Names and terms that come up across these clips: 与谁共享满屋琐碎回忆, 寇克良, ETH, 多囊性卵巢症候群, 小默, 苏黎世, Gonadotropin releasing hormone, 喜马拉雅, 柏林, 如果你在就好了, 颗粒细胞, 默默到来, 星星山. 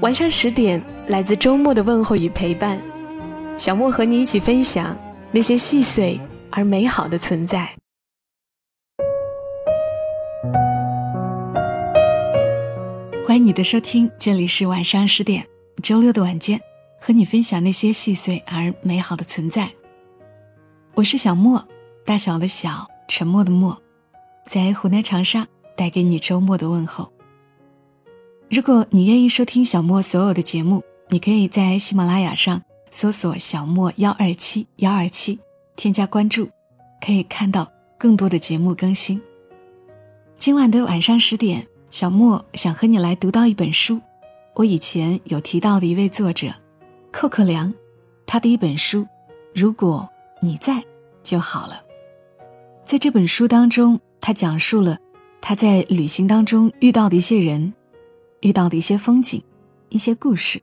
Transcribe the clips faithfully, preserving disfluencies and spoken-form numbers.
晚上十点，来自周末的问候与陪伴，小莫和你一起分享那些细碎而美好的存在。欢迎你的收听，这里是晚上十点，周六的晚间，和你分享那些细碎而美好的存在。我是小莫，大小的小，沉默的默，在湖南长沙带给你周末的问候。如果你愿意收听小莫所有的节目，你可以在喜马拉雅上搜索小莫一二七一二七，添加关注，可以看到更多的节目更新。今晚的晚上十点，小莫想和你来读到一本书，我以前有提到的一位作者寇克良，他的一本书《如果你在就好了》。在这本书当中，他讲述了他在旅行当中遇到的一些人，遇到的一些风景，一些故事。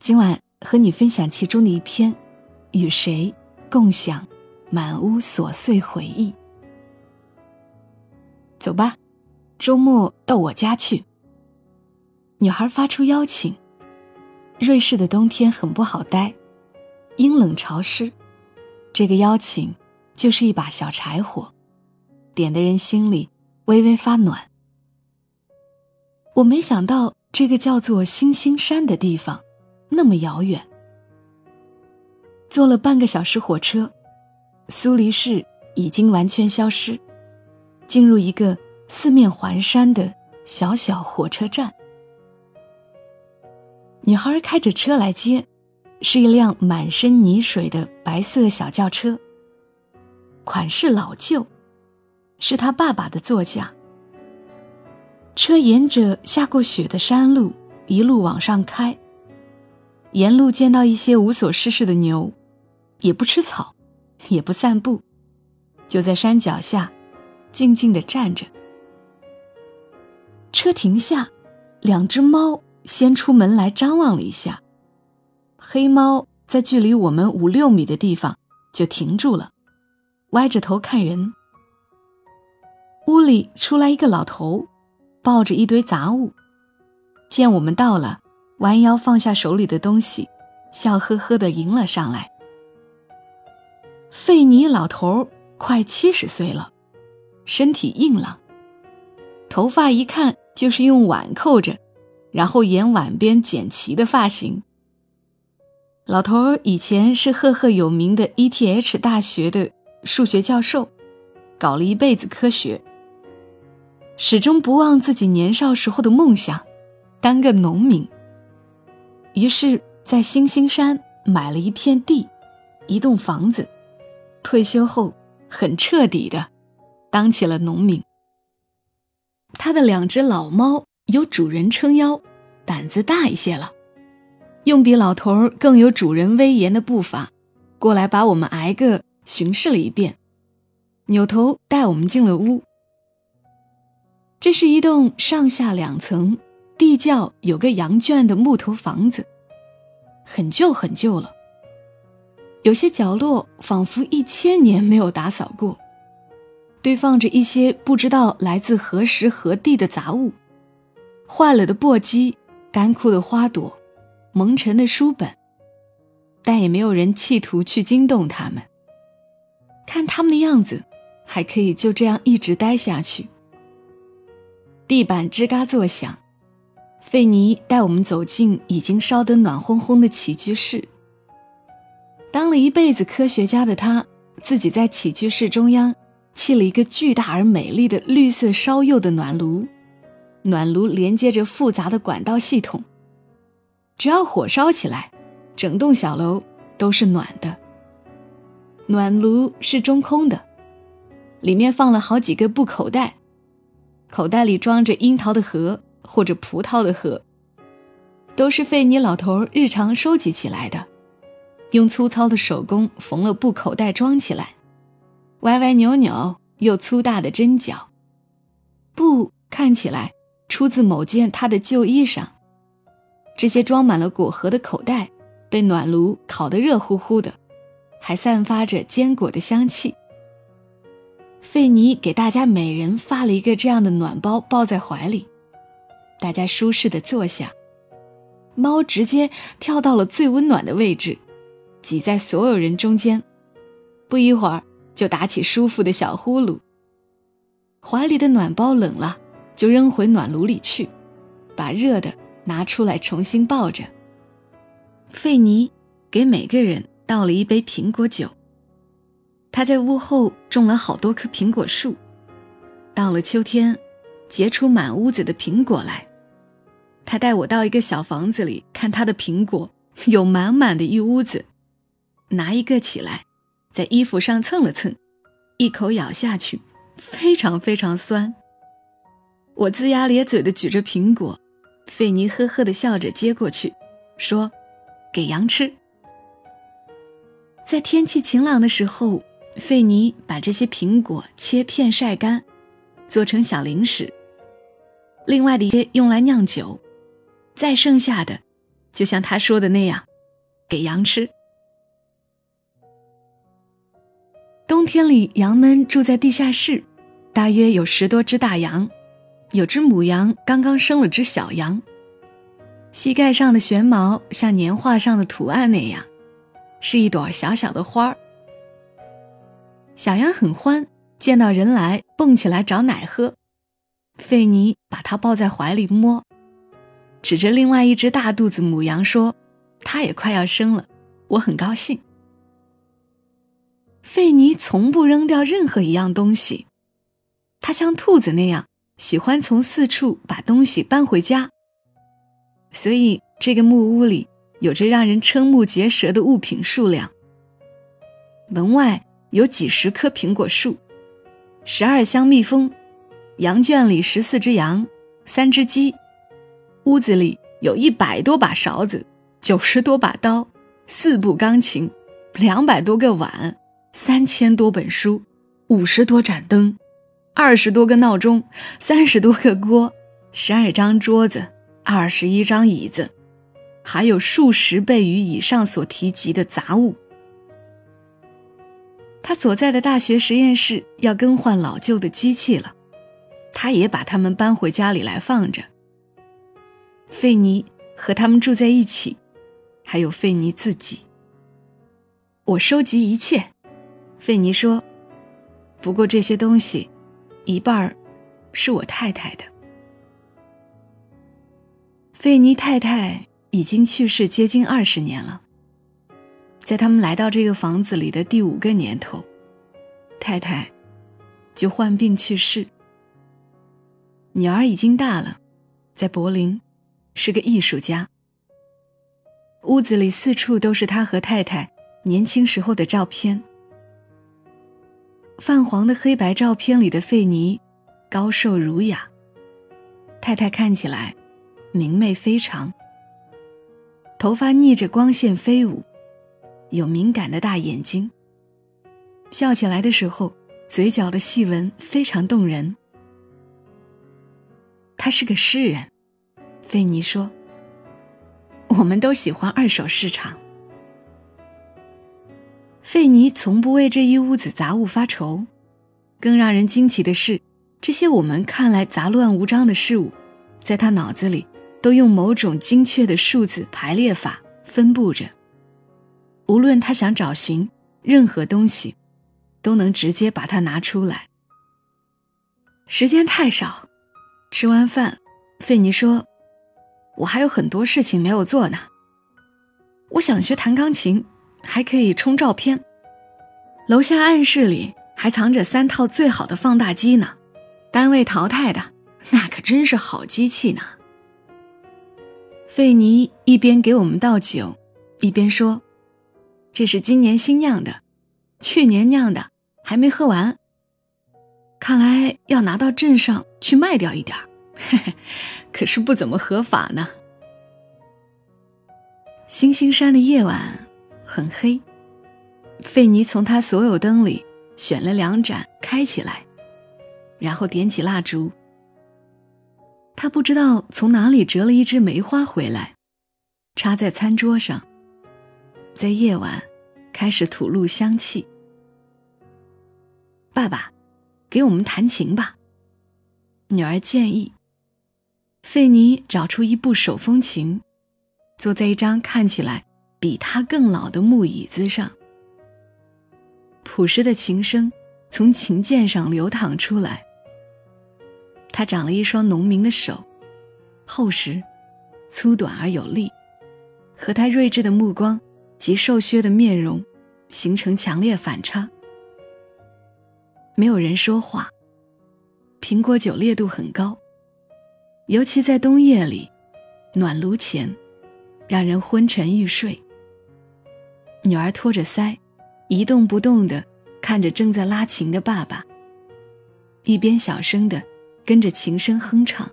今晚和你分享其中的一篇《与谁共享满屋琐碎回忆》。走吧，周末到我家去。女孩发出邀请。瑞士的冬天很不好待，阴冷潮湿。这个邀请就是一把小柴火，点的人心里微微发暖。我没想到这个叫做星星山的地方那么遥远。坐了半个小时火车，苏黎世已经完全消失，进入一个四面环山的小小火车站。女孩开着车来接，是一辆满身泥水的白色小轿车，款式老旧，是她爸爸的座驾。车沿着下过雪的山路一路往上开，沿路见到一些无所事事的牛，也不吃草，也不散步，就在山脚下静静地站着。车停下，两只猫先出门来张望了一下，黑猫在距离我们五六米的地方就停住了，歪着头看人。屋里出来一个老头，抱着一堆杂物，见我们到了，弯腰放下手里的东西，笑呵呵地迎了上来。费尼老头快七十岁了，身体硬朗，头发一看就是用碗扣着，然后沿碗边剪齐的发型。老头以前是赫赫有名的 E T H 大学的数学教授，搞了一辈子科学，始终不忘自己年少时候的梦想，当个农民。于是在星星山买了一片地，一栋房子，退休后很彻底的当起了农民。他的两只老猫有主人撑腰，胆子大一些了，用比老头更有主人威严的步伐过来，把我们挨个巡视了一遍，扭头带我们进了屋。这是一栋上下两层，地窖有个羊圈的木头房子，很旧很旧了，有些角落仿佛一千年没有打扫过，堆放着一些不知道来自何时何地的杂物，坏了的簸箕，干枯的花朵，蒙尘的书本，但也没有人企图去惊动他们。看他们的样子，还可以就这样一直待下去。地板吱嘎作响，费尼带我们走进已经烧得暖烘烘的起居室。当了一辈子科学家的他，自己在起居室中央砌了一个巨大而美丽的绿色烧釉的暖炉，暖炉连接着复杂的管道系统，只要火烧起来，整栋小楼都是暖的。暖炉是中空的，里面放了好几个布口袋，口袋里装着樱桃的核或者葡萄的核，都是费尼老头日常收集起来的，用粗糙的手工缝了布口袋装起来，歪歪扭扭又粗大的针脚，布看起来出自某件他的旧衣裳。这些装满了果核的口袋被暖炉烤得热乎乎的，还散发着坚果的香气。费尼给大家每人发了一个这样的暖包，抱在怀里，大家舒适地坐下，猫直接跳到了最温暖的位置，挤在所有人中间，不一会儿就打起舒服的小呼噜。怀里的暖包冷了，就扔回暖炉里去，把热的拿出来重新抱着。费尼给每个人倒了一杯苹果酒，他在屋后种了好多棵苹果树，到了秋天结出满屋子的苹果来。他带我到一个小房子里看他的苹果，有满满的一屋子，拿一个起来在衣服上蹭了蹭，一口咬下去非常非常酸。我龇牙咧嘴地举着苹果，费尼呵呵地笑着接过去说给羊吃。在天气晴朗的时候，费尼把这些苹果切片晒干，做成小零食，另外的一些用来酿酒，再剩下的就像他说的那样给羊吃。冬天里羊们住在地下室，大约有十多只大羊，有只母羊刚刚生了只小羊，膝盖上的旋毛像年画上的图案那样，是一朵小小的花。小羊很欢，见到人来蹦起来找奶喝，费尼把它抱在怀里摸，指着另外一只大肚子母羊说，它也快要生了，我很高兴。费尼从不扔掉任何一样东西，他像兔子那样喜欢从四处把东西搬回家，所以这个木屋里有着让人瞠目结舌的物品数量。门外有几十棵苹果树，十二箱蜜蜂，羊圈里十四只羊，三只鸡，屋子里有一百多把勺子，九十多把刀，四部钢琴，两百多个碗，三千多本书，五十多盏灯，二十多个闹钟，三十多个锅，十二张桌子，二十一张椅子，还有数十倍于以上所提及的杂物。他所在的大学实验室要更换老旧的机器了，他也把它们搬回家里来放着。费尼和他们住在一起，还有费尼自己。我收集一切，费尼说，不过这些东西一半是我太太的。费尼太太已经去世接近二十年了，在他们来到这个房子里的第五个年头，太太就患病去世。女儿已经大了，在柏林是个艺术家，屋子里四处都是她和太太年轻时候的照片。泛黄的黑白照片里的费尼高瘦儒雅，太太看起来明媚非常，头发逆着光线飞舞，有敏感的大眼睛，笑起来的时候嘴角的细纹非常动人。他是个诗人，费尼说，我们都喜欢二手市场。费尼从不为这一屋子杂物发愁，更让人惊奇的是，这些我们看来杂乱无章的事物，在他脑子里都用某种精确的数字排列法分布着。无论他想找寻任何东西，都能直接把它拿出来。时间太少，吃完饭，费尼说，我还有很多事情没有做呢。我想学弹钢琴，还可以冲照片，楼下暗室里还藏着三套最好的放大机呢，单位淘汰的那可真是好机器呢。费尼一边给我们倒酒，一边说，这是今年新酿的，去年酿的还没喝完，看来要拿到镇上去卖掉一点，嘿嘿，可是不怎么合法呢。星星山的夜晚很黑，费尼从他所有灯里选了两盏开起来，然后点起蜡烛。他不知道从哪里折了一只梅花回来，插在餐桌上，在夜晚开始吐露香气。爸爸，给我们弹琴吧，女儿建议。费尼找出一部手风琴，坐在一张看起来比他更老的木椅子上。朴实的琴声从琴键上流淌出来。他长了一双农民的手，厚实粗短而有力，和他睿智的目光及瘦削的面容形成强烈反差。没有人说话，苹果酒烈度很高，尤其在冬夜里暖炉前，让人昏沉欲睡。女儿托着腮一动不动地看着正在拉琴的爸爸，一边小声地跟着琴声哼唱。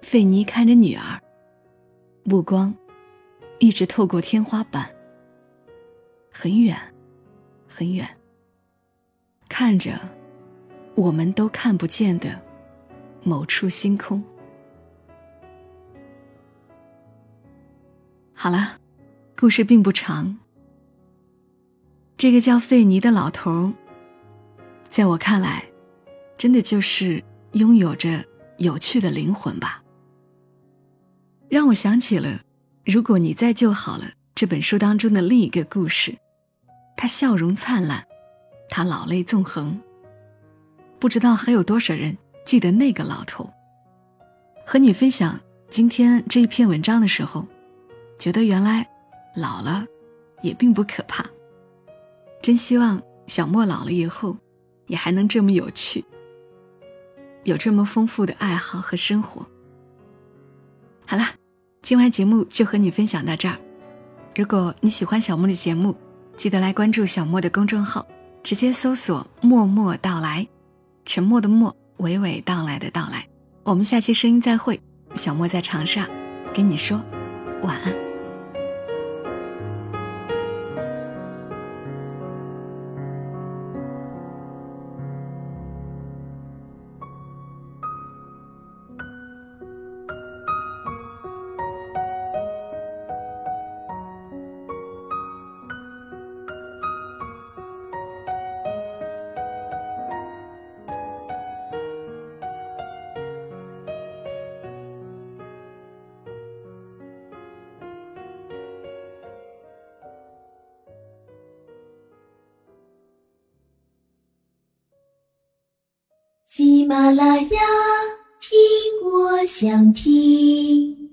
费尼看着女儿，目光一直透过天花板，很远很远，看着我们都看不见的某处星空。好了，故事并不长。这个叫费尼的老头，在我看来，真的就是拥有着有趣的灵魂吧。让我想起了《如果你在就好了》这本书当中的另一个故事，他笑容灿烂，他老泪纵横。不知道还有多少人记得那个老头。和你分享今天这一篇文章的时候，觉得原来老了也并不可怕。真希望小莫老了以后也还能这么有趣，有这么丰富的爱好和生活。好啦，今晚节目就和你分享到这儿。如果你喜欢小莫的节目，记得来关注小莫的公众号，直接搜索默默到来，沉默的默，娓娓道来的到来。我们下期声音再会，小莫在长沙跟你说晚安。喜马拉雅，听我想听。